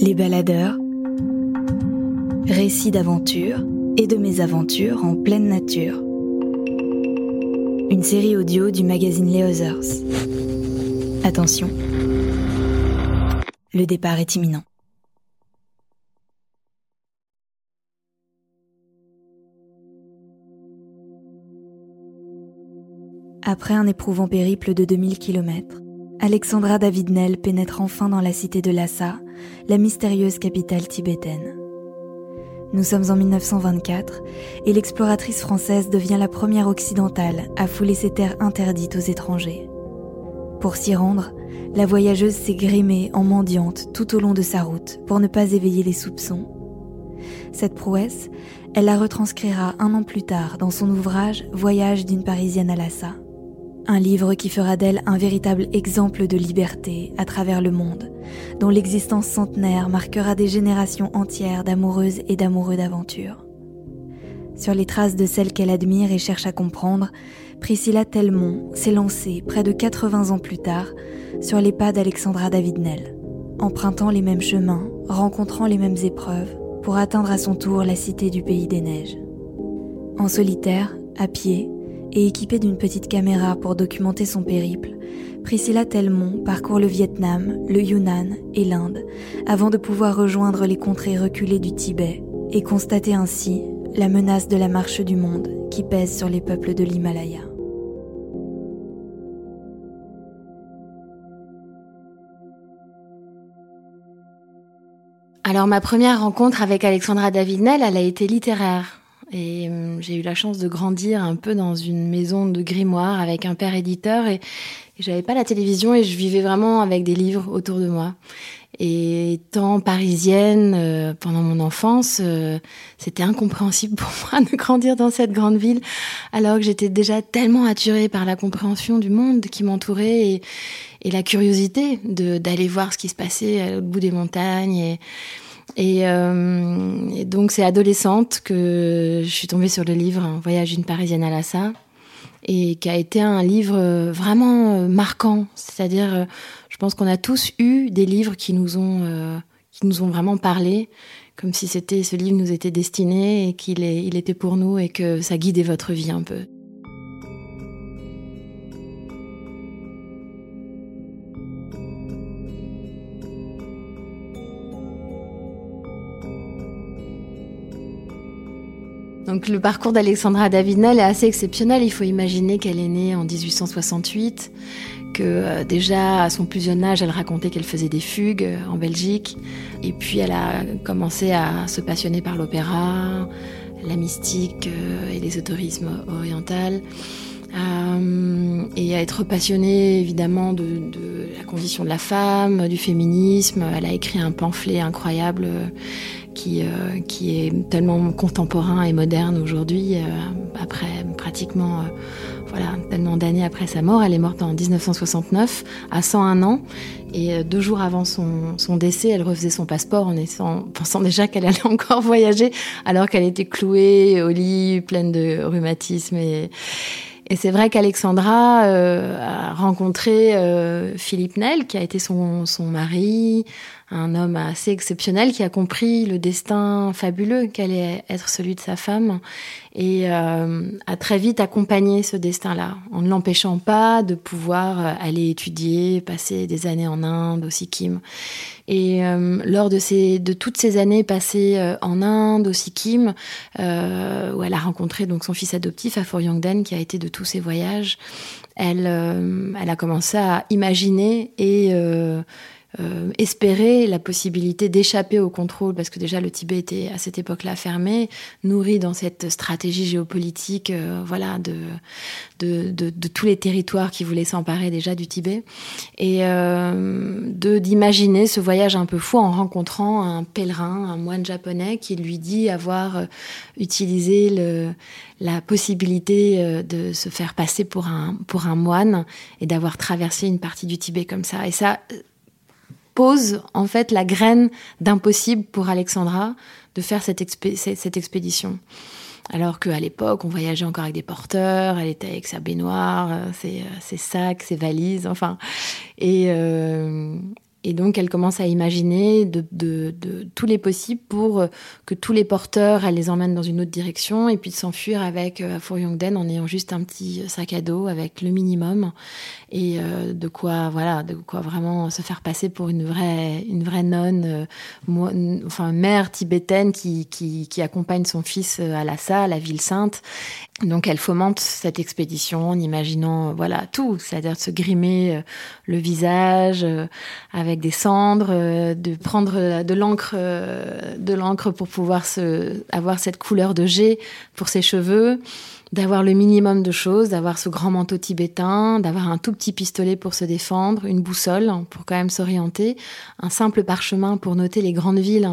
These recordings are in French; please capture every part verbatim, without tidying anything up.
Les Baladeurs, récits d'aventure et de mésaventures en pleine nature. Une série audio du magazine Les Others. Attention, le départ est imminent. Après un éprouvant périple de deux mille kilomètres, Alexandra David-Néel pénètre enfin dans la cité de Lhassa, la mystérieuse capitale tibétaine. Nous sommes en mille neuf cent vingt-quatre et l'exploratrice française devient la première occidentale à fouler ces terres interdites aux étrangers. Pour s'y rendre, la voyageuse s'est grimée en mendiante tout au long de sa route pour ne pas éveiller les soupçons. Cette prouesse, elle la retranscrira un an plus tard dans son ouvrage « Voyage d'une Parisienne à Lhassa ». Un livre qui fera d'elle un véritable exemple de liberté à travers le monde, dont l'existence centenaire marquera des générations entières d'amoureuses et d'amoureux d'aventure. Sur les traces de celle qu'elle admire et cherche à comprendre, Priscilla Telmon s'est lancée, près de quatre-vingts ans plus tard, sur les pas d'Alexandra David-Néel, empruntant les mêmes chemins, rencontrant les mêmes épreuves, pour atteindre à son tour la cité du Pays des Neiges. En solitaire, à pied, et équipée d'une petite caméra pour documenter son périple, Priscilla Telmon parcourt le Vietnam, le Yunnan et l'Inde avant de pouvoir rejoindre les contrées reculées du Tibet et constater ainsi la menace de la marche du monde qui pèse sur les peuples de l'Himalaya. Alors ma première rencontre avec Alexandra David-Néel, elle a été littéraire. Et j'ai eu la chance de grandir un peu dans une maison de grimoire avec un père éditeur et, et j'avais pas la télévision et je vivais vraiment avec des livres autour de moi. Et étant parisienne euh, pendant mon enfance, euh, c'était incompréhensible pour moi de grandir dans cette grande ville alors que j'étais déjà tellement attirée par la compréhension du monde qui m'entourait et, et la curiosité de, d'aller voir ce qui se passait à l'autre bout des montagnes et... Et, euh, et donc, c'est adolescente que je suis tombée sur le livre « Voyage d'une Parisienne à Lhassa » et qui a été un livre vraiment marquant. C'est-à-dire, je pense qu'on a tous eu des livres qui nous ont, euh, qui nous ont vraiment parlé, comme si c'était, ce livre nous était destiné et qu'il est, il était pour nous et que ça guidait votre vie un peu. Donc, le parcours d'Alexandra David-Néel est assez exceptionnel. Il faut imaginer qu'elle est née en dix-huit cent soixante-huit, que euh, déjà à son plus jeune âge, elle racontait qu'elle faisait des fugues en Belgique. Et puis, elle a commencé à se passionner par l'opéra, la mystique euh, et l'ésotérisme oriental. Euh, et à être passionnée, évidemment, de, de la condition de la femme, du féminisme. Elle a écrit un pamphlet incroyable euh, Qui, euh, qui est tellement contemporain et moderne aujourd'hui, euh, après pratiquement euh, voilà, tellement d'années après sa mort. Elle est morte en dix-neuf cent soixante-neuf, à cent un ans, et deux jours avant son, son décès, elle refaisait son passeport en, essayant, en pensant déjà qu'elle allait encore voyager, alors qu'elle était clouée au lit, pleine de rhumatismes. Et, et c'est vrai qu'Alexandra euh, a rencontré euh, Philippe Nel, qui a été son, son mari, un homme assez exceptionnel qui a compris le destin fabuleux qu'allait être celui de sa femme et euh, a très vite accompagné ce destin-là, en ne l'empêchant pas de pouvoir aller étudier, passer des années en Inde, au Sikkim. Et euh, lors de, ces, de toutes ces années passées en Inde, au Sikkim, euh, où elle a rencontré donc, son fils adoptif, Aphur Yongden, qui a été de tous ses voyages, elle, euh, elle a commencé à imaginer et... Euh, euh, espérer la possibilité d'échapper au contrôle, parce que déjà le Tibet était à cette époque-là fermé, nourri dans cette stratégie géopolitique euh, voilà, de, de, de, de tous les territoires qui voulaient s'emparer déjà du Tibet, et euh, de, d'imaginer ce voyage un peu fou en rencontrant un pèlerin, un moine japonais, qui lui dit avoir utilisé le, la possibilité de se faire passer pour un, pour un moine et d'avoir traversé une partie du Tibet comme ça. Et ça pose en fait la graine d'impossible pour Alexandra de faire cette, expé- cette expédition. Alors qu'à l'époque, on voyageait encore avec des porteurs, elle était avec sa baignoire, ses, ses sacs, ses valises, enfin. Et, euh, et donc, elle commence à imaginer de, de, de, tous les possibles pour que tous les porteurs, elle les emmène dans une autre direction, et puis de s'enfuir avec Aphur Yongden en ayant juste un petit sac à dos avec le minimum, et euh, de, quoi, voilà, de quoi vraiment se faire passer pour une vraie, une vraie nonne, euh, moine, enfin mère tibétaine qui, qui, qui accompagne son fils à Lhassa, la ville sainte. Donc, elle fomente cette expédition en imaginant voilà, tout, c'est-à-dire de se grimer euh, le visage euh, avec des cendres, euh, de prendre de l'encre, euh, de l'encre pour pouvoir se, avoir cette couleur de jet pour ses cheveux, d'avoir le minimum de choses, d'avoir ce grand manteau tibétain, d'avoir un tout petit pistolet pour se défendre, une boussole pour quand même s'orienter, un simple parchemin pour noter les grandes villes.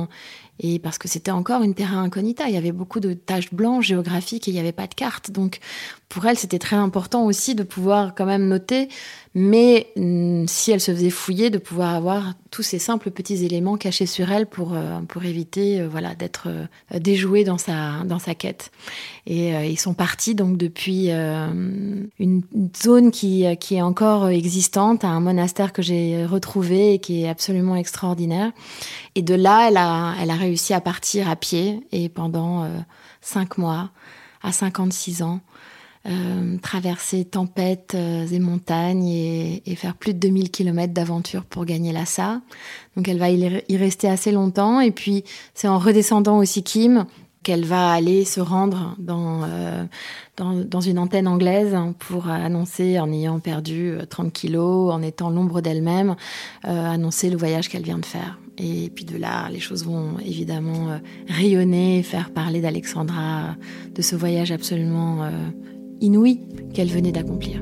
Et parce que c'était encore une terra incognita, il y avait beaucoup de taches blanches géographiques et il n'y avait pas de carte. Donc pour elle, c'était très important aussi de pouvoir quand même noter, mais si elle se faisait fouiller, de pouvoir avoir tous ces simples petits éléments cachés sur elle pour, pour éviter voilà, d'être déjouée dans sa, dans sa quête. Et euh, ils sont partis donc depuis euh, une zone qui, qui est encore existante, à un monastère que j'ai retrouvé et qui est absolument extraordinaire. Et de là, elle a, elle a réussi à partir à pied, et pendant euh, cinq mois, à cinquante-six ans, Euh, traverser tempêtes euh, et montagnes et, et faire plus de deux mille kilomètres d'aventure pour gagner Lhassa. Donc elle va y, y rester assez longtemps, et puis c'est en redescendant au Sikkim qu'elle va aller se rendre dans, euh, dans, dans une antenne anglaise pour annoncer, en ayant perdu trente kilos, en étant l'ombre d'elle-même, euh, annoncer le voyage qu'elle vient de faire. Et puis de là, les choses vont évidemment euh, rayonner et faire parler d'Alexandra, de ce voyage absolument euh, inouï qu'elle venait d'accomplir.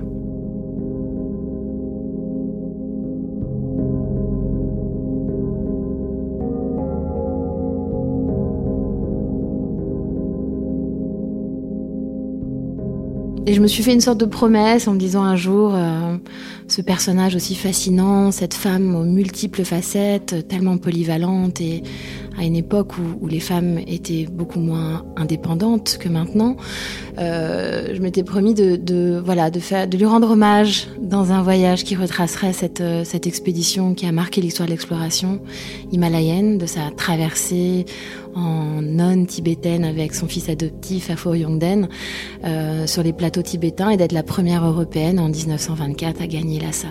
Et je me suis fait une sorte de promesse en me disant un jour, euh, ce personnage aussi fascinant, cette femme aux multiples facettes, tellement polyvalente, et à une époque où, où les femmes étaient beaucoup moins indépendantes que maintenant, euh, je m'étais promis de, de, voilà, de, faire, de lui rendre hommage dans un voyage qui retracerait cette, cette expédition qui a marqué l'histoire de l'exploration himalayenne, de sa traversée en nonne tibétaine avec son fils adoptif Aphur Yongden euh, sur les plateaux tibétains, et d'être la première européenne en dix-neuf cent vingt-quatre à gagner Lhassa.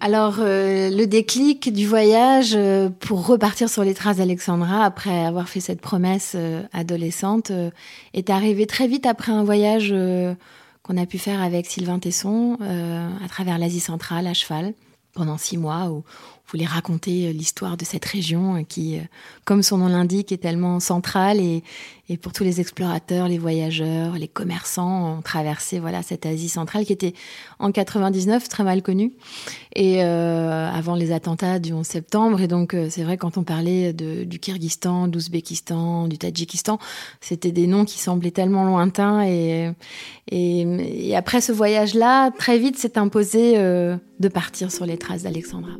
Alors, euh, le déclic du voyage euh, pour repartir sur les traces d'Alexandra, après avoir fait cette promesse euh, adolescente, euh, est arrivé très vite après un voyage euh, qu'on a pu faire avec Sylvain Tesson euh, à travers l'Asie centrale à cheval, pendant six mois, où on voulait raconter l'histoire de cette région qui, comme son nom l'indique, est tellement centrale, et, et pour tous les explorateurs, les voyageurs, les commerçants, on traversait voilà, cette Asie centrale qui était en quatre-vingt-dix-neuf très mal connue, et euh, avant les attentats du onze septembre. Et donc c'est vrai, quand on parlait de, du Kyrgyzstan, d'Ouzbékistan, du Tadjikistan, c'était des noms qui semblaient tellement lointains, et, et, et après ce voyage-là, très vite s'est imposé euh, de partir sur les traces d'Alexandra.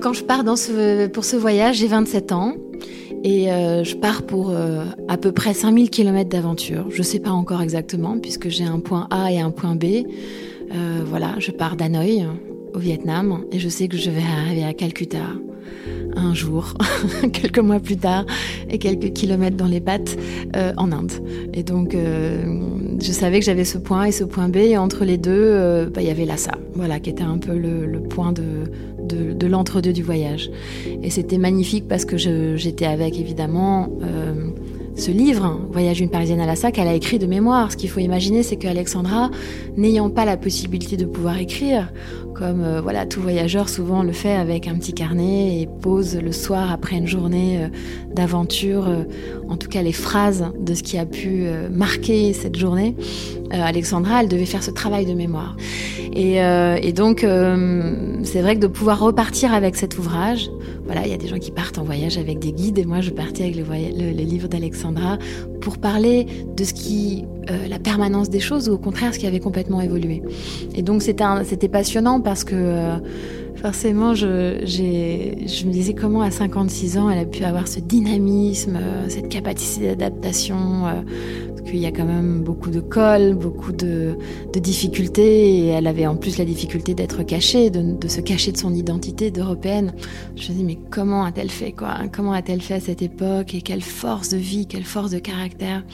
Quand je pars dans ce, pour ce voyage, j'ai vingt-sept ans, et euh, je pars pour euh, à peu près cinq mille kilomètres d'aventure. Je ne sais pas encore exactement, puisque j'ai un point A et un point B. Euh, voilà, je pars d'Hanoï au Vietnam, et je sais que je vais arriver à Calcutta un jour, quelques mois plus tard, et quelques kilomètres dans les pattes euh, en Inde. Et donc, euh, je savais que j'avais ce point A et ce point B, et entre les deux, euh, bah, y avait Lhassa, voilà, qui était un peu le, le point de, de, de l'entre-deux du voyage. Et c'était magnifique parce que je, j'étais avec, évidemment, euh, ce livre, « Voyage d'une Parisienne à Lhassa », qu'elle a écrit de mémoire. Ce qu'il faut imaginer, c'est qu'Alexandra, n'ayant pas la possibilité de pouvoir écrire, comme euh, voilà, tout voyageur souvent le fait avec un petit carnet et pose le soir après une journée euh, d'aventure, euh, en tout cas les phrases de ce qui a pu euh, marquer cette journée. Euh, Alexandra, elle devait faire ce travail de mémoire. Et, euh, et donc, euh, c'est vrai que de pouvoir repartir avec cet ouvrage, voilà, il y a des gens qui partent en voyage avec des guides, et moi je partais avec le, voy- le, le livre d'Alexandra pour parler de ce qui, euh, la permanence des choses, ou au contraire ce qui avait complètement évolué. Et donc c'était, un, c'était passionnant parce que euh, forcément je, j'ai, je me disais comment à cinquante-six ans elle a pu avoir ce dynamisme, euh, cette capacité d'adaptation, euh, parce qu'il y a quand même beaucoup de cols, beaucoup de, de difficultés, et elle avait en plus la difficulté d'être cachée, de, de se cacher de son identité d'européenne. Je me dis mais comment a-t-elle fait quoi comment a-t-elle fait à cette époque, et quelle force de vie, quelle force de caractère.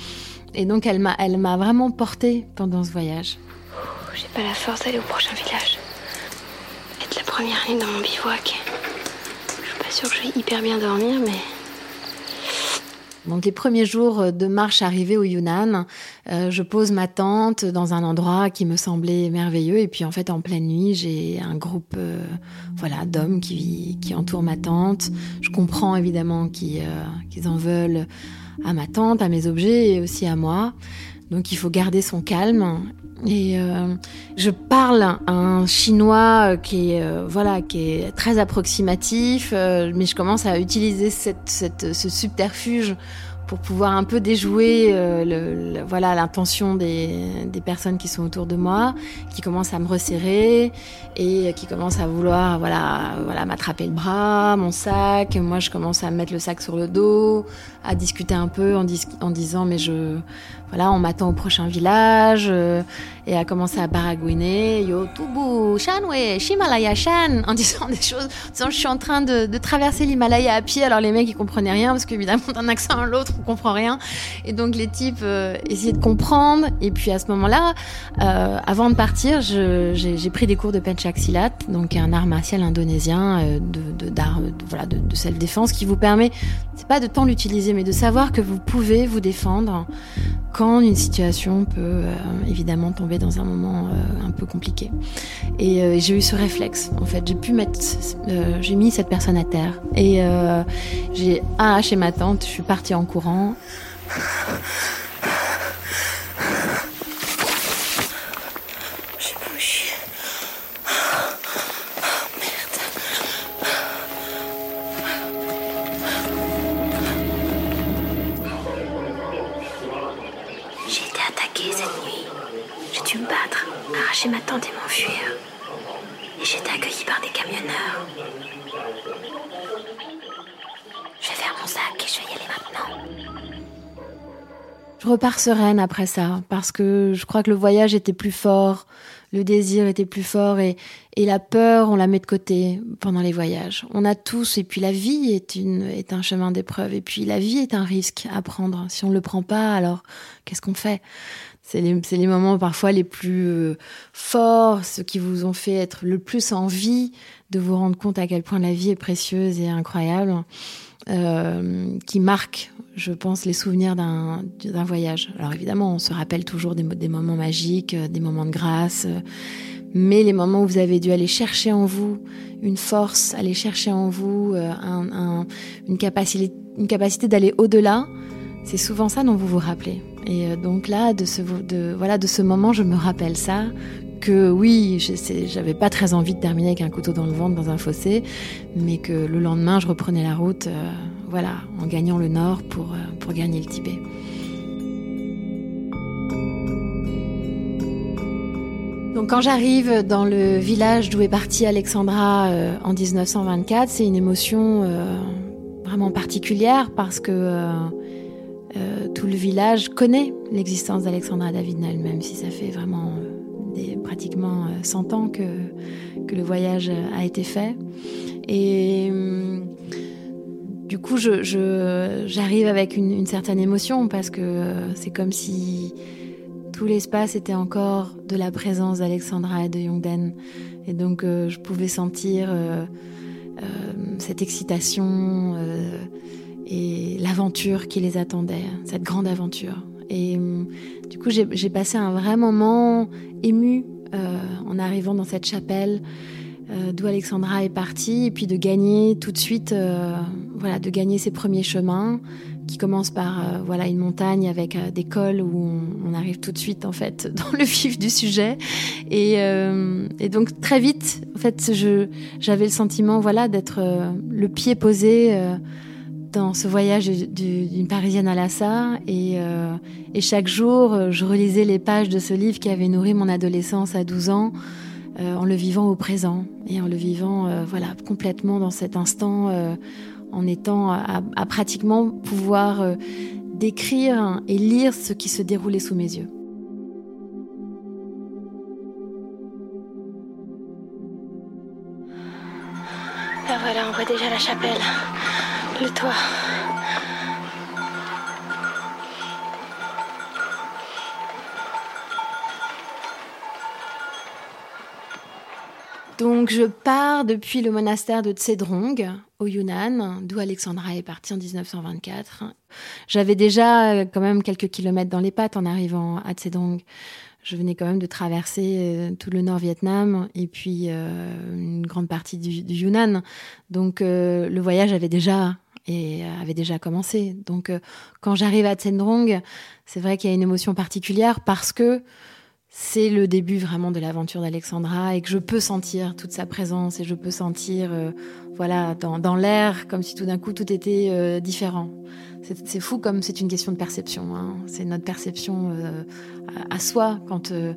Et donc elle m'a, elle m'a vraiment portée pendant ce voyage. J'ai pas la force d'aller au prochain village. Être la première nuit dans mon bivouac. Je suis pas sûre que je vais hyper bien dormir, mais... Donc les premiers jours de marche arrivés au Yunnan, euh, je pose ma tente dans un endroit qui me semblait merveilleux, et puis en fait en pleine nuit j'ai un groupe euh, voilà, d'hommes qui, qui entourent ma tente. Je comprends évidemment qu'ils, euh, qu'ils en veulent à ma tente, à mes objets et aussi à moi. Donc il faut garder son calme. Et euh, je parle à un Chinois qui est, euh, voilà, qui est très approximatif, euh, mais je commence à utiliser cette, cette, ce subterfuge pour pouvoir un peu déjouer euh, le, le, voilà, l'intention des, des personnes qui sont autour de moi, qui commencent à me resserrer et qui commencent à vouloir voilà, voilà, m'attraper le bras, mon sac. Moi, je commence à mettre le sac sur le dos, à discuter un peu en, dis- en disant « mais je, voilà, on m'attend au prochain village euh, » et à commencer à baragouiner « yo, tubu, shanwe, shimalaya shan » en disant des choses, en disant « je suis en train de, de traverser l'Himalaya à pied ». Alors les mecs, ils comprenaient rien parce qu'évidemment, d'un accent à l'autre, on comprend rien, et donc les types euh, essayaient de comprendre. Et puis à ce moment-là, euh, avant de partir, je, j'ai, j'ai pris des cours de Pencak Silat, donc un art martial indonésien euh, de, de, d'art, de, voilà, de, de self-défense, qui vous permet, c'est pas de tant l'utiliser, mais de savoir que vous pouvez vous défendre quand une situation peut euh, évidemment tomber dans un moment euh, un peu compliqué. Et euh, j'ai eu ce réflexe, en fait, j'ai pu mettre, euh, j'ai mis cette personne à terre, et euh, j'ai arraché ma tente, je suis partie en courant. Je sais pas où je suis. Oh, merde. J'ai été attaquée cette nuit. J'ai dû me battre, arracher ma tente et m'enfuir. Et j'ai été accueillie par des camionneurs. Je vais faire mon sac et je vais y aller maintenant. Je repars sereine après ça, parce que je crois que le voyage était plus fort, le désir était plus fort, et, et la peur, on la met de côté pendant les voyages. On a tous, et puis la vie est, une, est un chemin d'épreuve, et puis la vie est un risque à prendre. Si on ne le prend pas, alors qu'est-ce qu'on fait ? C'est les, c'est les moments parfois les plus euh, forts, ceux qui vous ont fait être le plus en vie, de vous rendre compte à quel point la vie est précieuse et incroyable. Euh, qui marque, je pense, les souvenirs d'un, d'un voyage. Alors évidemment, on se rappelle toujours des, des moments magiques, des moments de grâce, mais les moments où vous avez dû aller chercher en vous une force, aller chercher en vous un, un, une capacité, une capacité d'aller au-delà, c'est souvent ça dont vous vous rappelez. Et donc là, de ce, de, voilà, de ce moment, je me rappelle ça, que oui, j'avais pas très envie de terminer avec un couteau dans le ventre, dans un fossé, mais que le lendemain, je reprenais la route, euh, voilà, en gagnant le nord pour, euh, pour gagner le Tibet. Donc quand j'arrive dans le village d'où est partie Alexandra euh, en dix-neuf cent vingt-quatre, c'est une émotion euh, vraiment particulière parce que euh, euh, tout le village connaît l'existence d'Alexandra David-Néel, même si ça fait vraiment... Euh, Des, pratiquement cent ans que, que le voyage a été fait. Et du coup, je, je, j'arrive avec une, une certaine émotion parce que c'est comme si tout l'espace était encore de la présence d'Alexandra et de Yongden. Et donc, euh, je pouvais sentir euh, euh, cette excitation euh, et l'aventure qui les attendait, cette grande aventure. Et euh, du coup, j'ai, j'ai passé un vrai moment ému euh, en arrivant dans cette chapelle euh, d'où Alexandra est partie, et puis de gagner tout de suite, euh, voilà, de gagner ses premiers chemins, qui commence par euh, voilà, une montagne avec euh, des cols où on, on arrive tout de suite en fait dans le vif du sujet, et, euh, et donc très vite en fait je, j'avais le sentiment voilà, d'être euh, le pied posé euh, dans ce voyage du, du, d'une Parisienne à Lhassa, et, euh, et chaque jour je relisais les pages de ce livre qui avait nourri mon adolescence à douze ans, euh, en le vivant au présent et en le vivant euh, voilà, complètement dans cet instant, euh, en étant à, à pratiquement pouvoir euh, décrire et lire ce qui se déroulait sous mes yeux. Là voilà, on voit déjà la chapelle, le toit. Donc je pars depuis le monastère de Tsedong, au Yunnan, d'où Alexandra est partie en dix-neuf cent vingt-quatre. J'avais déjà quand même quelques kilomètres dans les pattes en arrivant à Tsedong. Je venais quand même de traverser tout le Nord-Vietnam et puis euh, une grande partie du, du Yunnan. Donc euh, le voyage avait déjà, et, avait déjà commencé. Donc euh, quand j'arrive à Tsedong, c'est vrai qu'il y a une émotion particulière parce que c'est le début vraiment de l'aventure d'Alexandra, et que je peux sentir toute sa présence, et je peux sentir euh, voilà, dans, dans l'air, comme si tout d'un coup tout était euh, différent. C'est, c'est fou comme c'est une question de perception. Hein. C'est notre perception euh, à, à soi quand euh,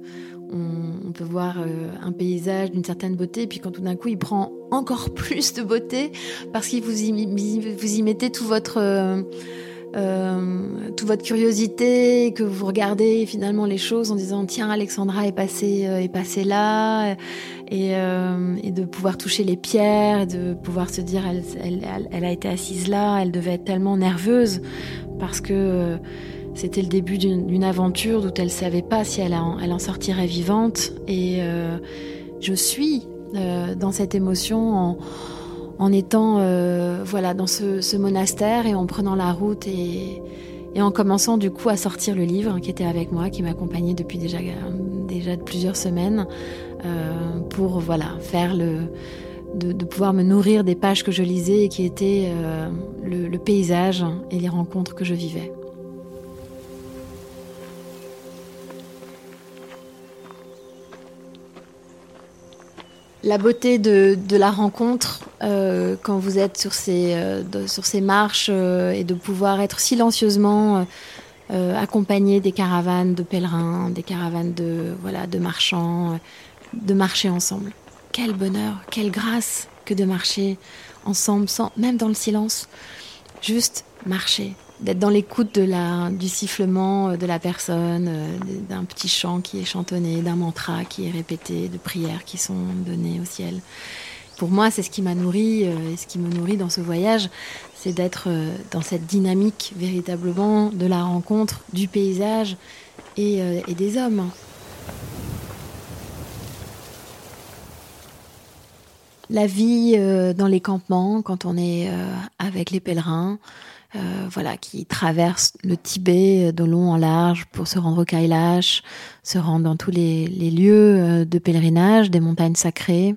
on, on peut voir euh, un paysage d'une certaine beauté, et puis quand tout d'un coup il prend encore plus de beauté parce que vous y, vous y mettez tout votre... Euh, Euh, toute votre curiosité, que vous regardez finalement les choses en disant tiens, Alexandra est passée, euh, est passée là, et, euh, et de pouvoir toucher les pierres, et de pouvoir se dire elle, elle, elle a été assise là, elle devait être tellement nerveuse parce que euh, c'était le début d'une, d'une aventure dont elle ne savait pas si elle, a, elle en sortirait vivante, et euh, je suis euh, dans cette émotion en en étant euh, voilà, dans ce, ce monastère, et en prenant la route, et, et en commençant du coup à sortir le livre qui était avec moi, qui m'accompagnait depuis déjà, déjà plusieurs semaines, euh, pour voilà, faire le, de, de pouvoir me nourrir des pages que je lisais et qui étaient euh, le, le paysage et les rencontres que je vivais. La beauté de, de la rencontre, euh, quand vous êtes sur ces, euh, de, sur ces marches, euh, et de pouvoir être silencieusement euh, accompagné des caravanes de pèlerins, des caravanes de, voilà, de marchands, de marcher ensemble. Quel bonheur, quelle grâce que de marcher ensemble, sans, même dans le silence, juste marcher. D'être dans l'écoute de la, du sifflement de la personne, d'un petit chant qui est chantonné, d'un mantra qui est répété, de prières qui sont données au ciel. Pour moi, c'est ce qui m'a nourrie, et ce qui me nourrit dans ce voyage, c'est d'être dans cette dynamique véritablement de la rencontre, du paysage et, et des hommes. La vie dans les campements, quand on est avec les pèlerins, Euh, voilà, qui traversent le Tibet de long en large pour se rendre au Kailash, se rendre dans tous les, les lieux de pèlerinage, des montagnes sacrées.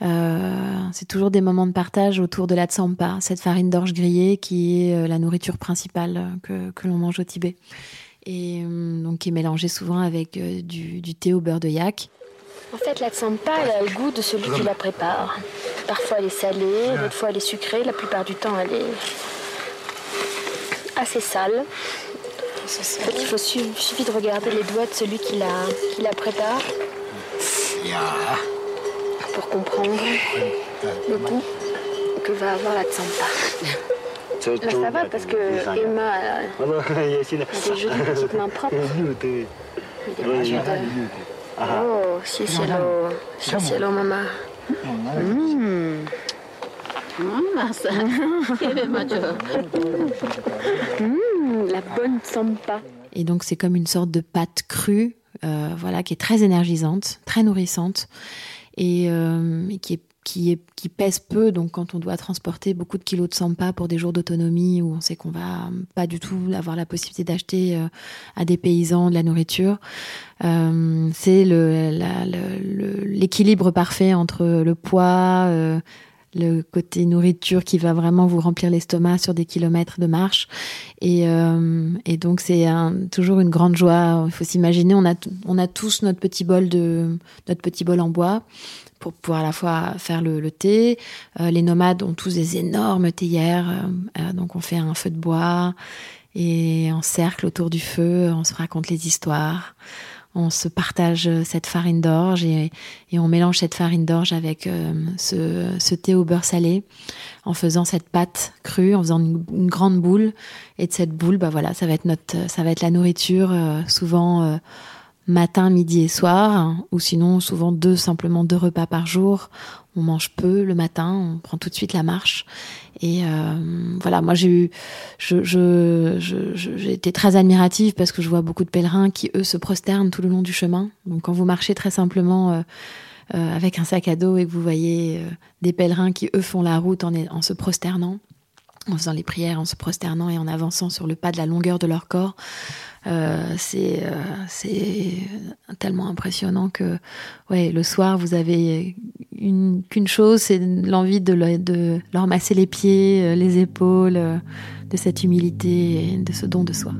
Euh, c'est toujours des moments de partage autour de la tsampa, cette farine d'orge grillée qui est la nourriture principale que, que l'on mange au Tibet. Et donc qui est mélangée souvent avec du, du thé au beurre de yak. En fait, la tsampa, elle a le goût de celui qui la prépare. Parfois, elle est salée, d'autres fois, elle est sucrée. La plupart du temps, elle est... assez sale. En fait, il faut su- suffit de regarder les doigts de celui qui la, qui la prépare pour comprendre le goût que va avoir la tsampa. Là, ça va parce que Emma a des jolies petites mains propres. Il est pas juste... Oh, si c'est l'eau, si c'est l'eau, maman. Mmh. Mmh, la bonne tsampa. Et donc, c'est comme une sorte de pâte crue, euh, voilà, qui est très énergisante, très nourrissante, et, euh, et qui est Qui, est, qui pèse peu, donc quand on doit transporter beaucoup de kilos de sampa pour des jours d'autonomie où on sait qu'on va pas du tout avoir la possibilité d'acheter euh, à des paysans de la nourriture, euh, c'est le, la, le, le, l'équilibre parfait entre le poids, euh, le côté nourriture qui va vraiment vous remplir l'estomac sur des kilomètres de marche, et, euh, et donc c'est un, toujours une grande joie. Il faut s'imaginer, on a, on a tous notre petit bol de, notre petit bol en bois pour pouvoir à la fois faire le, le thé. Euh, les nomades ont tous des énormes théières, euh, donc on fait un feu de bois et on cercle autour du feu, on se raconte les histoires, on se partage cette farine d'orge et, et on mélange cette farine d'orge avec euh, ce, ce thé au beurre salé en faisant cette pâte crue, en faisant une, une grande boule. Et de cette boule, bah voilà, ça va être notre, ça va être la nourriture, euh, souvent. Euh, matin, midi et soir, hein, ou sinon souvent deux, simplement deux repas par jour. On mange peu le matin, on prend tout de suite la marche. Et euh, voilà, moi j'ai eu, je, je, je, je, j'ai été très admirative parce que je vois beaucoup de pèlerins qui, eux, se prosternent tout le long du chemin. Donc quand vous marchez très simplement euh, euh, avec un sac à dos et que vous voyez euh, des pèlerins qui, eux, font la route en, en se prosternant, en faisant les prières, en se prosternant et en avançant sur le pas de la longueur de leur corps, Euh, c'est, euh, c'est tellement impressionnant que ouais, le soir, vous avez une, qu'une chose, c'est l'envie de, le, de leur masser les pieds, les épaules, de cette humilité et de ce don de soi.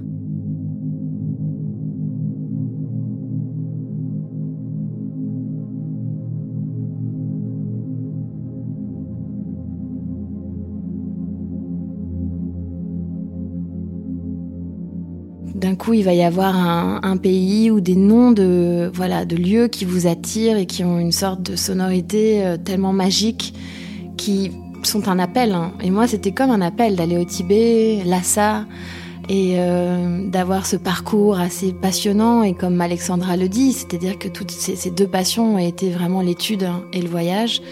D'un coup, il va y avoir un, un pays ou des noms de, voilà, de lieux qui vous attirent et qui ont une sorte de sonorité tellement magique qui sont un appel. Hein. Et moi, c'était comme un appel d'aller au Tibet, Lhassa, et euh, d'avoir ce parcours assez passionnant. Et comme Alexandra le dit, c'est-à-dire que toutes ces, ces deux passions étaient vraiment l'étude et le voyage,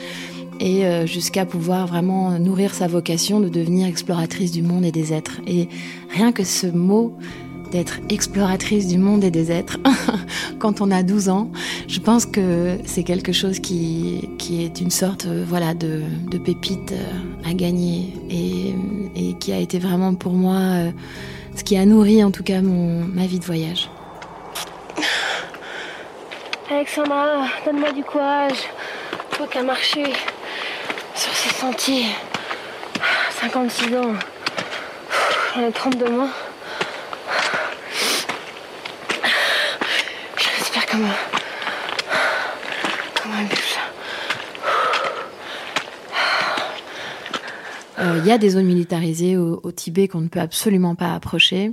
et jusqu'à pouvoir vraiment nourrir sa vocation de devenir exploratrice du monde et des êtres. Et rien que ce mot d'être exploratrice du monde et des êtres quand on a douze ans, je pense que c'est quelque chose qui, qui est une sorte voilà, de, de pépite à gagner et, et qui a été vraiment pour moi ce qui a nourri en tout cas mon, ma vie de voyage. Alexandra, donne-moi du courage, faut qu'à marcher sur ces sentiers. cinquante-six ans, j'en ai trente-deux mois. Comme un bûche. Il y a des zones militarisées au, au Tibet qu'on ne peut absolument pas approcher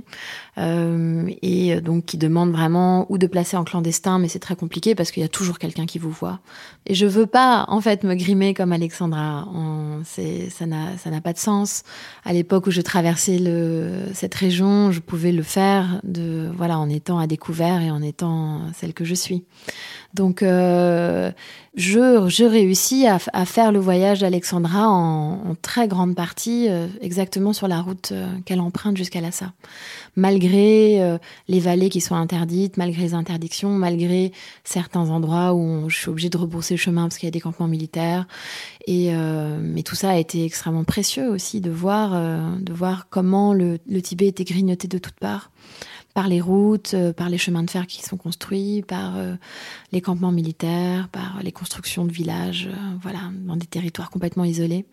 euh, et donc qui demandent vraiment ou de placer en clandestin, mais c'est très compliqué parce qu'il y a toujours quelqu'un qui vous voit. Et je veux pas en fait me grimer comme Alexandra. On, c'est, ça n'a ça n'a pas de sens. À l'époque où je traversais le, cette région, je pouvais le faire de voilà en étant à découvert et en étant celle que je suis. Donc euh, je je réussis à, à faire le voyage d'Alexandra en, en très grande partie. partie euh, exactement sur la route euh, qu'elle emprunte jusqu'à Lhassa. Malgré euh, les vallées qui sont interdites, malgré les interdictions, malgré certains endroits où on, je suis obligée de rebourser le chemin parce qu'il y a des campements militaires. Et, euh, mais tout ça a été extrêmement précieux aussi de voir, euh, de voir comment le, le Tibet était grignoté de toutes parts. Par les routes, par les chemins de fer qui sont construits, par euh, les campements militaires, par les constructions de villages, euh, voilà, dans des territoires complètement isolés.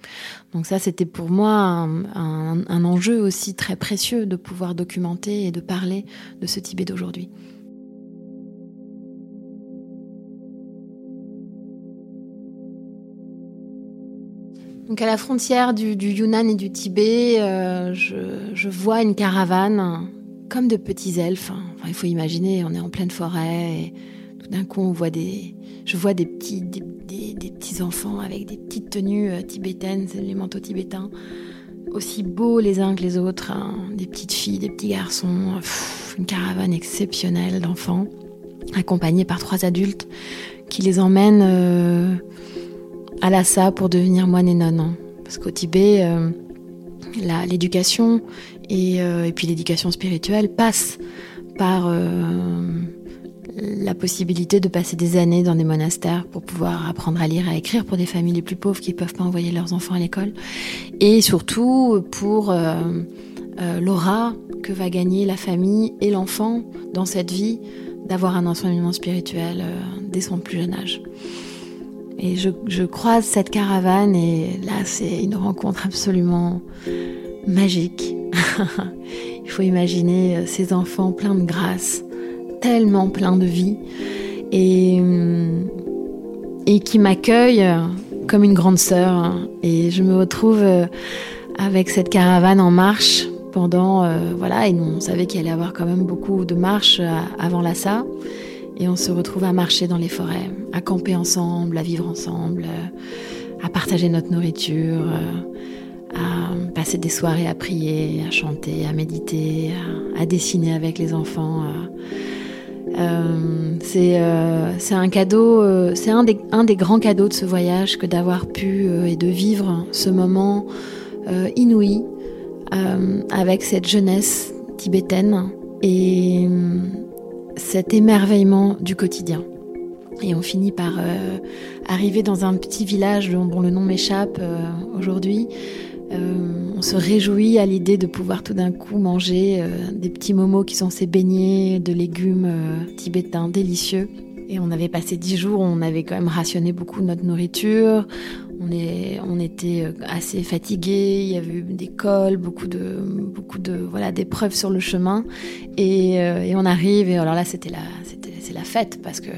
Donc ça, c'était pour moi un, un, un enjeu aussi très précieux de pouvoir documenter et de parler de ce Tibet d'aujourd'hui. Donc à la frontière du, du Yunnan et du Tibet, euh, je, je vois une caravane comme de petits elfes. Enfin, il faut imaginer, on est en pleine forêt et tout d'un coup, on voit des, je vois des petits, des, des, des petits enfants avec des petites tenues tibétaines, les manteaux tibétains, aussi beaux les uns que les autres, hein. Des petites filles, des petits garçons, pff, une caravane exceptionnelle d'enfants, accompagnés par trois adultes qui les emmènent euh, à Lhassa pour devenir moines et nonnes. Parce qu'au Tibet, euh, la, l'éducation Et, euh, et puis l'éducation spirituelle passe par euh, la possibilité de passer des années dans des monastères pour pouvoir apprendre à lire et à écrire pour des familles les plus pauvres qui ne peuvent pas envoyer leurs enfants à l'école. Et surtout pour euh, euh, l'aura que va gagner la famille et l'enfant dans cette vie d'avoir un enseignement spirituel euh, dès son plus jeune âge. Et je, je croise cette caravane et là, c'est une rencontre absolument magique. Il faut imaginer ces enfants pleins de grâce, tellement pleins de vie, et, et qui m'accueillent comme une grande sœur. Et je me retrouve avec cette caravane en marche pendant... Euh, voilà, et nous, on savait qu'il allait y avoir quand même beaucoup de marches avant Lhassa. Et on se retrouve à marcher dans les forêts, à camper ensemble, à vivre ensemble, à partager notre nourriture, à passer des soirées à prier, à chanter, à méditer, à dessiner avec les enfants. Euh, c'est, euh, c'est un cadeau, euh, c'est un des, un des grands cadeaux de ce voyage que d'avoir pu euh, et de vivre ce moment euh, inouï euh, avec cette jeunesse tibétaine et euh, cet émerveillement du quotidien. Et on finit par euh, arriver dans un petit village dont, dont le nom m'échappe euh, aujourd'hui. Euh, on se réjouit à l'idée de pouvoir tout d'un coup manger euh, des petits momos qui sont ces beignets de légumes euh, tibétains délicieux. Et on avait passé dix jours, on avait quand même rationné beaucoup notre nourriture. On, est, on était assez fatigués, il y avait eu des cols, beaucoup de, beaucoup de, voilà, d'épreuves sur le chemin. Et, euh, et on arrive, et alors là, c'était la, c'était, c'est la fête, parce que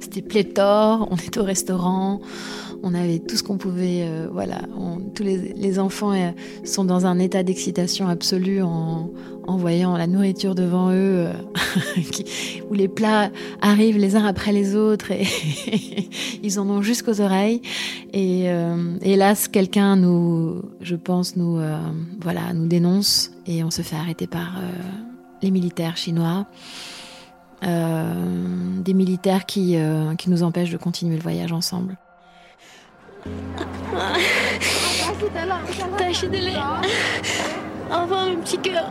c'était pléthore, on était au restaurant, on avait tout ce qu'on pouvait. Euh, voilà, on, tous les, les enfants euh, sont dans un état d'excitation absolue en, en voyant la nourriture devant eux, euh, qui, où les plats arrivent les uns après les autres et ils en ont jusqu'aux oreilles. Et euh, hélas, quelqu'un nous, je pense, nous, euh, voilà, nous dénonce et on se fait arrêter par euh, les militaires chinois. Euh, des militaires qui, euh, qui nous empêchent de continuer le voyage ensemble. T'as acheté de lait. Enfin, mon petit cœur.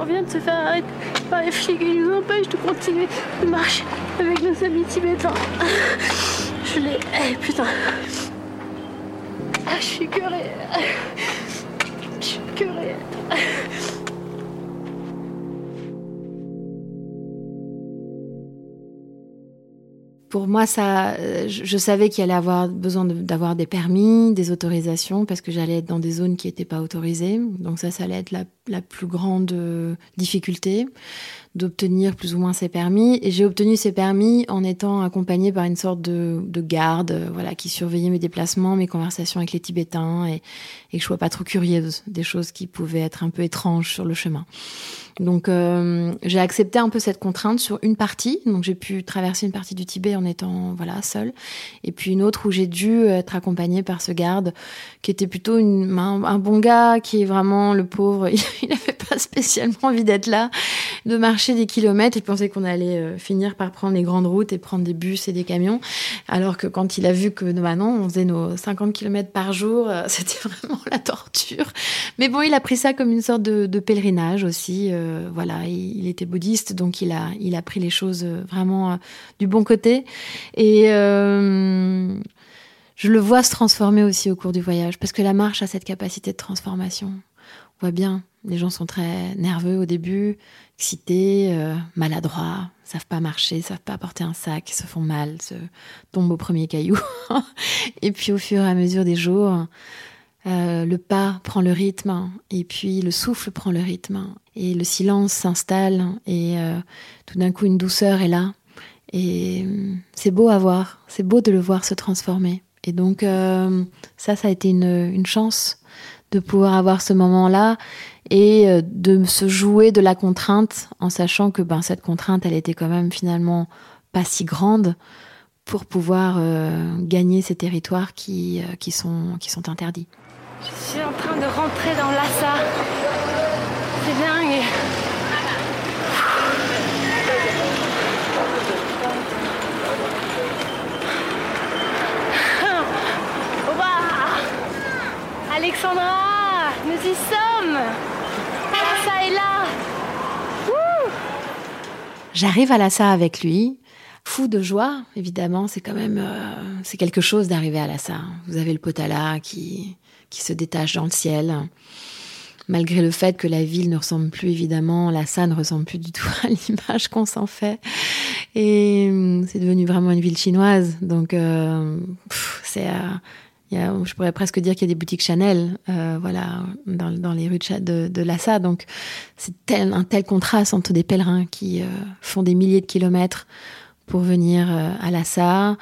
On vient de se faire arrêter par les flics qui nous empêchent de continuer de marcher avec nos amis tibétains. Je l'ai... Eh, putain. Ah, je suis curée. Je suis curée. Pour moi, ça, je, je savais qu'il allait avoir besoin de, d'avoir des permis, des autorisations, parce que j'allais être dans des zones qui n'étaient pas autorisées. Donc ça, ça allait être la, la plus grande difficulté d'obtenir plus ou moins ces permis. Et j'ai obtenu ces permis en étant accompagnée par une sorte de, de garde, voilà, qui surveillait mes déplacements, mes conversations avec les Tibétains, et, et que je ne sois pas trop curieuse des choses qui pouvaient être un peu étranges sur le chemin. Donc euh, j'ai accepté un peu cette contrainte sur une partie, donc j'ai pu traverser une partie du Tibet en étant voilà seule, et puis une autre où j'ai dû être accompagnée par ce garde qui était plutôt une, un, un bon gars, qui est vraiment le pauvre, il n'avait pas spécialement envie d'être là, de marcher des kilomètres, il pensait qu'on allait finir par prendre les grandes routes et prendre des bus et des camions, alors que quand il a vu que bah non, on faisait nos cinquante kilomètres par jour, c'était vraiment la torture. Mais bon, il a pris ça comme une sorte de, de pèlerinage aussi. Euh, Voilà, il était bouddhiste, donc il a, il a pris les choses vraiment du bon côté. Et euh, je le vois se transformer aussi au cours du voyage, parce que la marche a cette capacité de transformation. On voit bien, les gens sont très nerveux au début, excités, euh, maladroits, savent pas marcher, savent pas porter un sac, se font mal, se tombent au premier caillou. Et puis au fur et à mesure des jours... Euh, le pas prend le rythme, et puis le souffle prend le rythme, et le silence s'installe, et euh, tout d'un coup une douceur est là, et euh, c'est beau à voir, c'est beau de le voir se transformer. Et donc euh, ça, ça a été une, une chance de pouvoir avoir ce moment-là, et euh, de se jouer de la contrainte, en sachant que ben, cette contrainte, elle était quand même finalement pas si grande, pour pouvoir euh, gagner ces territoires qui, euh, qui, sont, qui sont interdits. Je suis en train de rentrer dans Lhassa. C'est dingue. Wow. Alexandra, nous y sommes. est là. Ouh. J'arrive à Lhassa avec lui, fou de joie, évidemment, c'est quand même euh, c'est quelque chose d'arriver à Lhassa. Vous avez le Potala qui qui se détache dans le ciel. Malgré le fait que la ville ne ressemble plus, évidemment, Lhassa ne ressemble plus du tout à l'image qu'on s'en fait. Et c'est devenu vraiment une ville chinoise. Donc, euh, pff, c'est, euh, y a, je pourrais presque dire qu'il y a des boutiques Chanel euh, voilà, dans, dans les rues de, de, de Lhassa. Donc, c'est tel, un tel contraste entre des pèlerins qui euh, font des milliers de kilomètres pour venir euh, à Lhassa.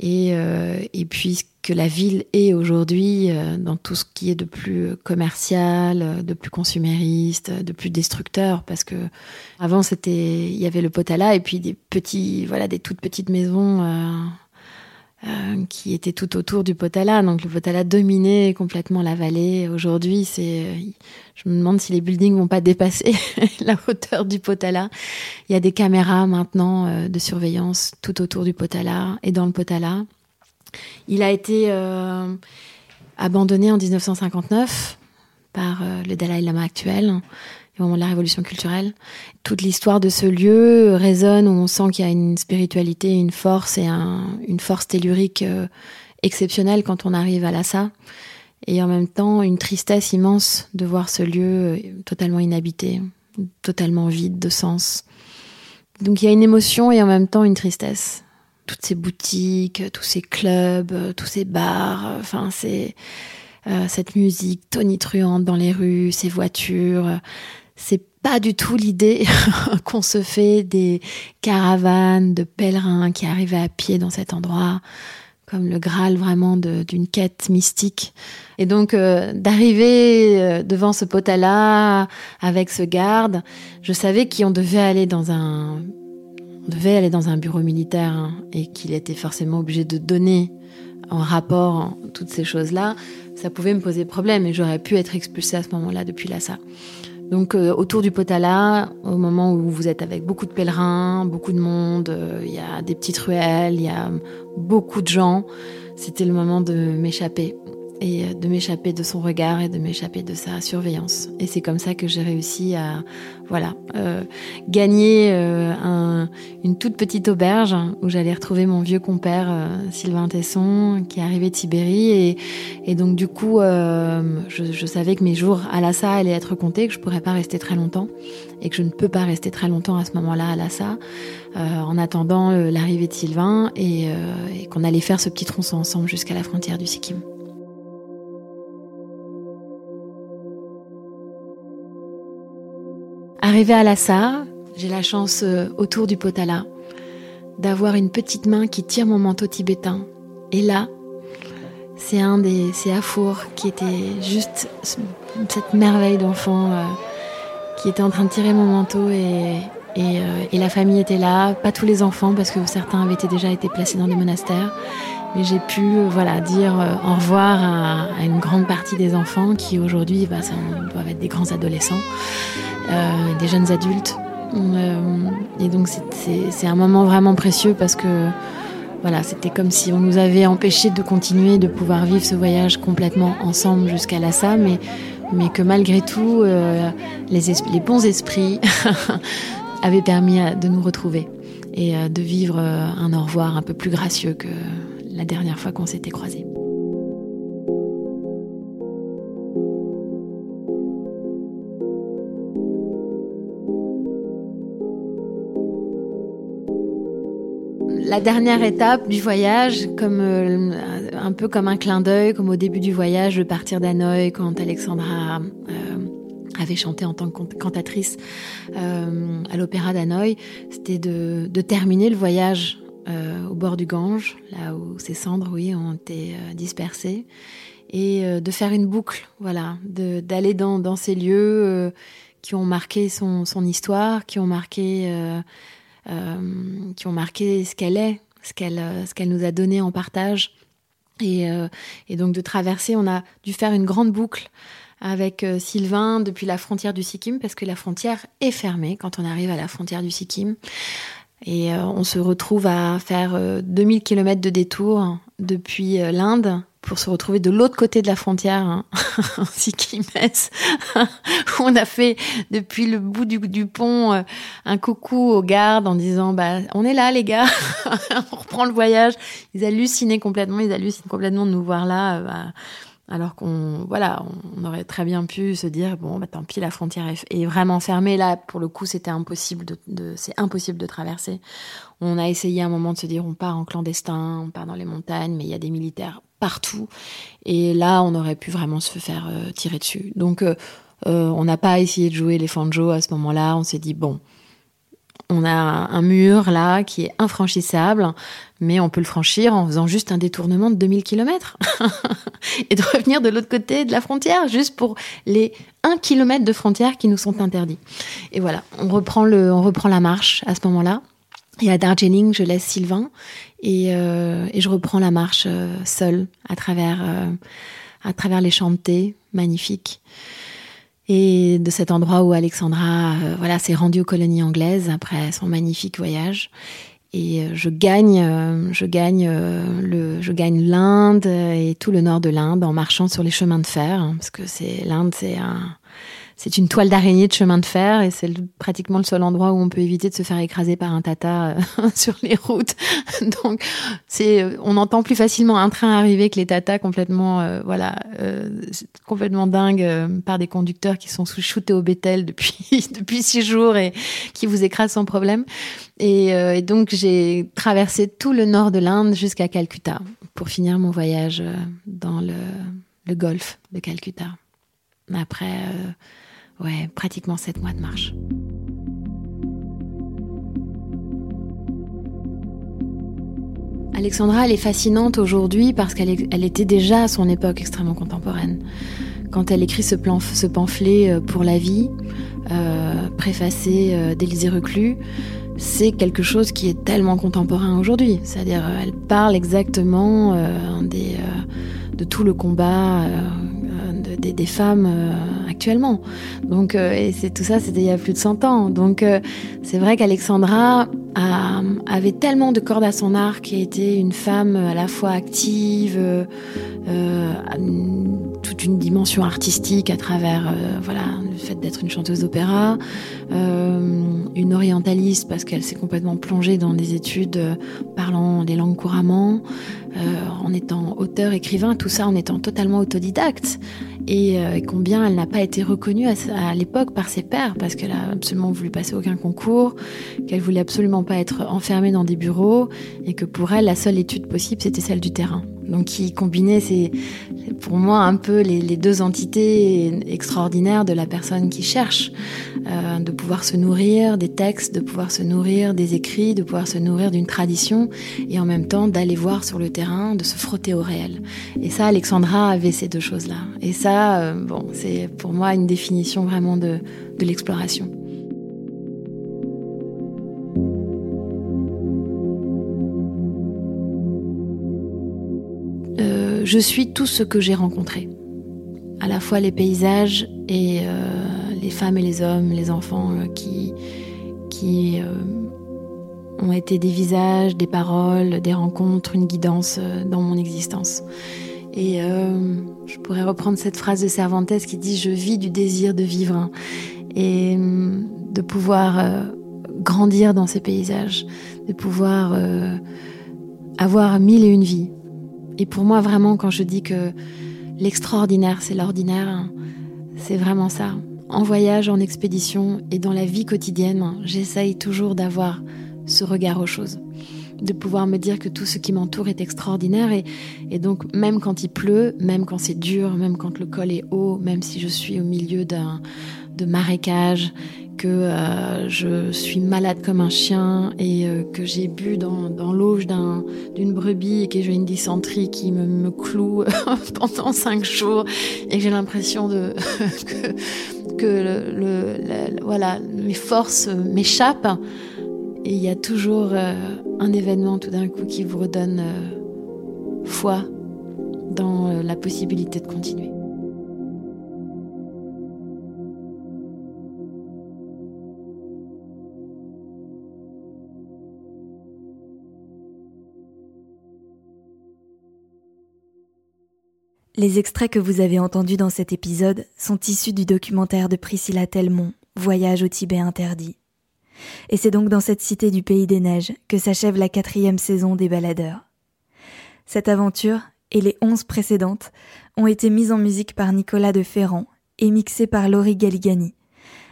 Et, euh, et puis, ce que la ville est aujourd'hui euh, dans tout ce qui est de plus commercial, de plus consumériste, de plus destructeur, parce que avant c'était, il y avait le Potala et puis des petits, voilà, des toutes petites maisons euh, euh, qui étaient tout autour du Potala. Donc le Potala dominait complètement la vallée. Aujourd'hui, c'est, euh, je me demande si les buildings vont pas dépasser la hauteur du Potala. Il y a des caméras maintenant euh, de surveillance tout autour du Potala et dans le Potala. Il a été euh, abandonné en dix-neuf cent cinquante-neuf par euh, le Dalaï-Lama actuel, au moment de la révolution culturelle. Toute l'histoire de ce lieu résonne, où on sent qu'il y a une spiritualité, une force et un, une force tellurique euh, exceptionnelle quand on arrive à Lhassa. Et en même temps, une tristesse immense de voir ce lieu totalement inhabité, totalement vide de sens. Donc il y a une émotion et en même temps une tristesse. Toutes ces boutiques, tous ces clubs, tous ces bars, enfin c'est euh, cette musique tonitruante dans les rues, ces voitures, c'est pas du tout l'idée qu'on se fait des caravanes de pèlerins qui arrivaient à pied dans cet endroit, comme le Graal vraiment de, d'une quête mystique. Et donc euh, d'arriver devant ce Potala avec ce garde, je savais qu'on devait aller dans un On devait aller dans un bureau militaire hein, et qu'il était forcément obligé de donner en rapport hein, toutes ces choses-là, ça pouvait me poser problème et j'aurais pu être expulsée à ce moment-là depuis Lhassa. Donc euh, autour du Potala, au moment où vous êtes avec beaucoup de pèlerins, beaucoup de monde, il euh, y a des petites ruelles, il y a beaucoup de gens, c'était le moment de m'échapper et euh, de m'échapper de son regard et de m'échapper de sa surveillance. Et c'est comme ça que j'ai réussi à voilà, euh, gagner euh, un, une toute petite auberge où j'allais retrouver mon vieux compère euh, Sylvain Tesson qui est arrivé de Sibérie et, et donc du coup euh, je, je savais que mes jours à Lhassa allaient être comptés, que je ne pourrais pas rester très longtemps et que je ne peux pas rester très longtemps à ce moment-là à Lhassa euh, en attendant euh, l'arrivée de Sylvain et, euh, et qu'on allait faire ce petit tronçon ensemble jusqu'à la frontière du Sikkim. Arrivée à Lhassa, j'ai la chance, euh, autour du Potala, d'avoir une petite main qui tire mon manteau tibétain. Et là, c'est un des, c'est Aphur qui était juste cette merveille d'enfant euh, qui était en train de tirer mon manteau et, et, euh, et la famille était là. Pas tous les enfants parce que certains avaient déjà été placés dans des monastères. Mais j'ai pu euh, voilà, dire euh, au revoir à, à une grande partie des enfants qui aujourd'hui bah, ça, doivent être des grands adolescents. Euh, des jeunes adultes euh, et donc c'est, c'est, c'est un moment vraiment précieux parce que voilà, c'était comme si on nous avait empêchés de continuer de pouvoir vivre ce voyage complètement ensemble jusqu'à Lhassa mais, mais que malgré tout euh, les, es- les bons esprits avaient permis de nous retrouver et de vivre un au revoir un peu plus gracieux que la dernière fois qu'on s'était croisés. La dernière étape du voyage, comme, euh, un peu comme un clin d'œil, comme au début du voyage, de partir d'Hanoï, quand Alexandra euh, avait chanté en tant que cantatrice euh, à l'opéra d'Hanoï, c'était de, de terminer le voyage euh, au bord du Gange, là où ses cendres oui, ont été euh, dispersées, et euh, de faire une boucle, voilà, de, d'aller dans, dans ces lieux euh, qui ont marqué son, son histoire, qui ont marqué... Euh, Euh, qui ont marqué ce qu'elle est, ce qu'elle, ce qu'elle nous a donné en partage. Et, euh, et donc de traverser, on a dû faire une grande boucle avec euh, Sylvain depuis la frontière du Sikkim, parce que la frontière est fermée quand on arrive à la frontière du Sikkim. Et euh, on se retrouve à faire euh, deux mille kilomètres de détour depuis euh, l'Inde pour se retrouver de l'autre côté de la frontière, hein, ainsi qu'Imès, où on a fait depuis le bout du, du pont euh, un coucou aux gardes en disant bah on est là les gars, on reprend le voyage. Ils hallucinaient complètement, ils hallucinent complètement de nous voir là, euh, bah, alors qu'on voilà, on aurait très bien pu se dire bon bah tant pis, la frontière est, est vraiment fermée là pour le coup, c'était impossible de, de c'est impossible de traverser. On a essayé à un moment de se dire on part en clandestin, on part dans les montagnes, mais il y a des militaires partout. Et là, on aurait pu vraiment se faire euh, tirer dessus. Donc, euh, euh, on n'a pas essayé de jouer les fanjo à ce moment-là. On s'est dit, bon, on a un mur là qui est infranchissable, mais on peut le franchir en faisant juste un détournement de deux mille kilomètres et de revenir de l'autre côté de la frontière, juste pour les un kilomètre de frontière qui nous sont interdits. Et voilà, on reprend, le, on reprend la marche à ce moment-là. Et à Darjeeling, je laisse Sylvain et, euh, et je reprends la marche euh, seule à travers, euh, à travers les champs de thé magnifiques. Et de cet endroit où Alexandra euh, voilà, s'est rendue aux colonies anglaises après son magnifique voyage. Et je gagne, euh, je gagne, euh, le, je gagne l'Inde et tout le nord de l'Inde en marchant sur les chemins de fer. Hein, parce que c'est, l'Inde, c'est un... C'est une toile d'araignée de chemin de fer et c'est le, pratiquement le seul endroit où on peut éviter de se faire écraser par un tata euh, sur les routes. Donc, c'est, on entend plus facilement un train arriver que les tatas complètement, euh, voilà, euh, complètement dingues euh, par des conducteurs qui sont sous-shootés au bétel depuis depuis six jours et qui vous écrasent sans problème. Et, euh, et donc, j'ai traversé tout le nord de l'Inde jusqu'à Calcutta pour finir mon voyage dans le, le golfe de Calcutta. Après, euh, ouais, pratiquement sept mois de marche. Alexandra, elle est fascinante aujourd'hui parce qu'elle est, elle était déjà à son époque extrêmement contemporaine. Quand elle écrit ce, plan, ce pamphlet pour la vie, euh, préfacé d'Élisée Reclus, c'est quelque chose qui est tellement contemporain aujourd'hui. C'est-à-dire, elle parle exactement euh, des, euh, de tout le combat... Euh, Des, des femmes euh, actuellement. Donc, euh, et c'est, tout ça, c'était il y a plus de cent ans. Donc, euh, c'est vrai qu'Alexandra a, avait tellement de cordes à son arc et était une femme à la fois active, euh, euh, toute une dimension artistique à travers euh, voilà, le fait d'être une chanteuse d'opéra, euh, une orientaliste parce qu'elle s'est complètement plongée dans des études euh, parlant des langues couramment, euh, en étant auteur, écrivain, tout ça en étant totalement autodidacte. Et combien elle n'a pas été reconnue à l'époque par ses pairs, parce qu'elle a absolument voulu passer aucun concours, qu'elle voulait absolument pas être enfermée dans des bureaux, et que pour elle, la seule étude possible, c'était celle du terrain. Donc, qui combinait, ces, pour moi, un peu les, les deux entités extraordinaires de la personne qui cherche, euh, de pouvoir se nourrir des textes, de pouvoir se nourrir des écrits, de pouvoir se nourrir d'une tradition, et en même temps d'aller voir sur le terrain, de se frotter au réel. Et ça, Alexandra avait ces deux choses-là. Et ça, bon, c'est pour moi une définition vraiment de, de l'exploration. Euh, je suis tout ce que j'ai rencontré, à la fois les paysages et euh, les femmes et les hommes, les enfants euh, qui, qui euh, ont été des visages, des paroles, des rencontres, une guidance euh, dans mon existence. Et euh, je pourrais reprendre cette phrase de Cervantes qui dit « Je vis du désir de vivre » et euh, de pouvoir euh, grandir dans ces paysages, de pouvoir euh, avoir mille et une vies. Et pour moi, vraiment, quand je dis que l'extraordinaire, c'est l'ordinaire, hein, c'est vraiment ça. En voyage, en expédition et dans la vie quotidienne, hein, j'essaye toujours d'avoir ce regard aux choses. De pouvoir me dire que tout ce qui m'entoure est extraordinaire et, et donc même quand il pleut, même quand c'est dur, même quand le col est haut, même si je suis au milieu d'un de marécages, que euh, je suis malade comme un chien et euh, que j'ai bu dans, dans l'auge d'un, d'une brebis et que j'ai une dysenterie qui me, me cloue pendant cinq jours et que j'ai l'impression de, que, que le, le, le, le, voilà, mes forces m'échappent. Et il y a toujours euh, un événement tout d'un coup qui vous redonne euh, foi dans euh, la possibilité de continuer. Les extraits que vous avez entendus dans cet épisode sont issus du documentaire de Priscilla Telmon, Voyage au Tibet interdit. Et c'est donc dans cette cité du Pays des Neiges que s'achève la quatrième saison des Baladeurs. Cette aventure, et les onze précédentes, ont été mises en musique par Nicolas de Ferrand et mixées par Laurie Galligani,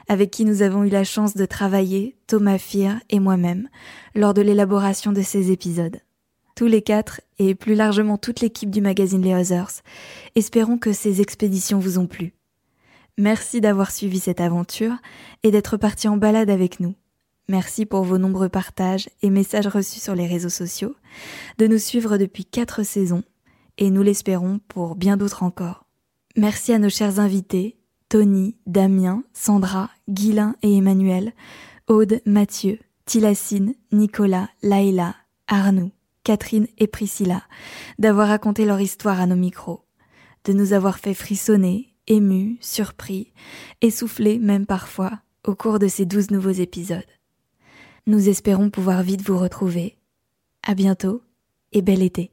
avec qui nous avons eu la chance de travailler, Thomas Fir et moi-même, lors de l'élaboration de ces épisodes. Tous les quatre, et plus largement toute l'équipe du magazine Les Others, espérons que ces expéditions vous ont plu. Merci d'avoir suivi cette aventure et d'être partis en balade avec nous. Merci pour vos nombreux partages et messages reçus sur les réseaux sociaux, de nous suivre depuis quatre saisons, et nous l'espérons pour bien d'autres encore. Merci à nos chers invités, Tony, Damien, Sandra, Guylain et Emmanuel, Aude, Mathieu, Tilacine, Nicolas, Laïla, Arnoux, Catherine et Priscilla, d'avoir raconté leur histoire à nos micros, de nous avoir fait frissonner, émus, surpris, essoufflés même parfois au cours de ces douze nouveaux épisodes. Nous espérons pouvoir vite vous retrouver. À bientôt et bel été.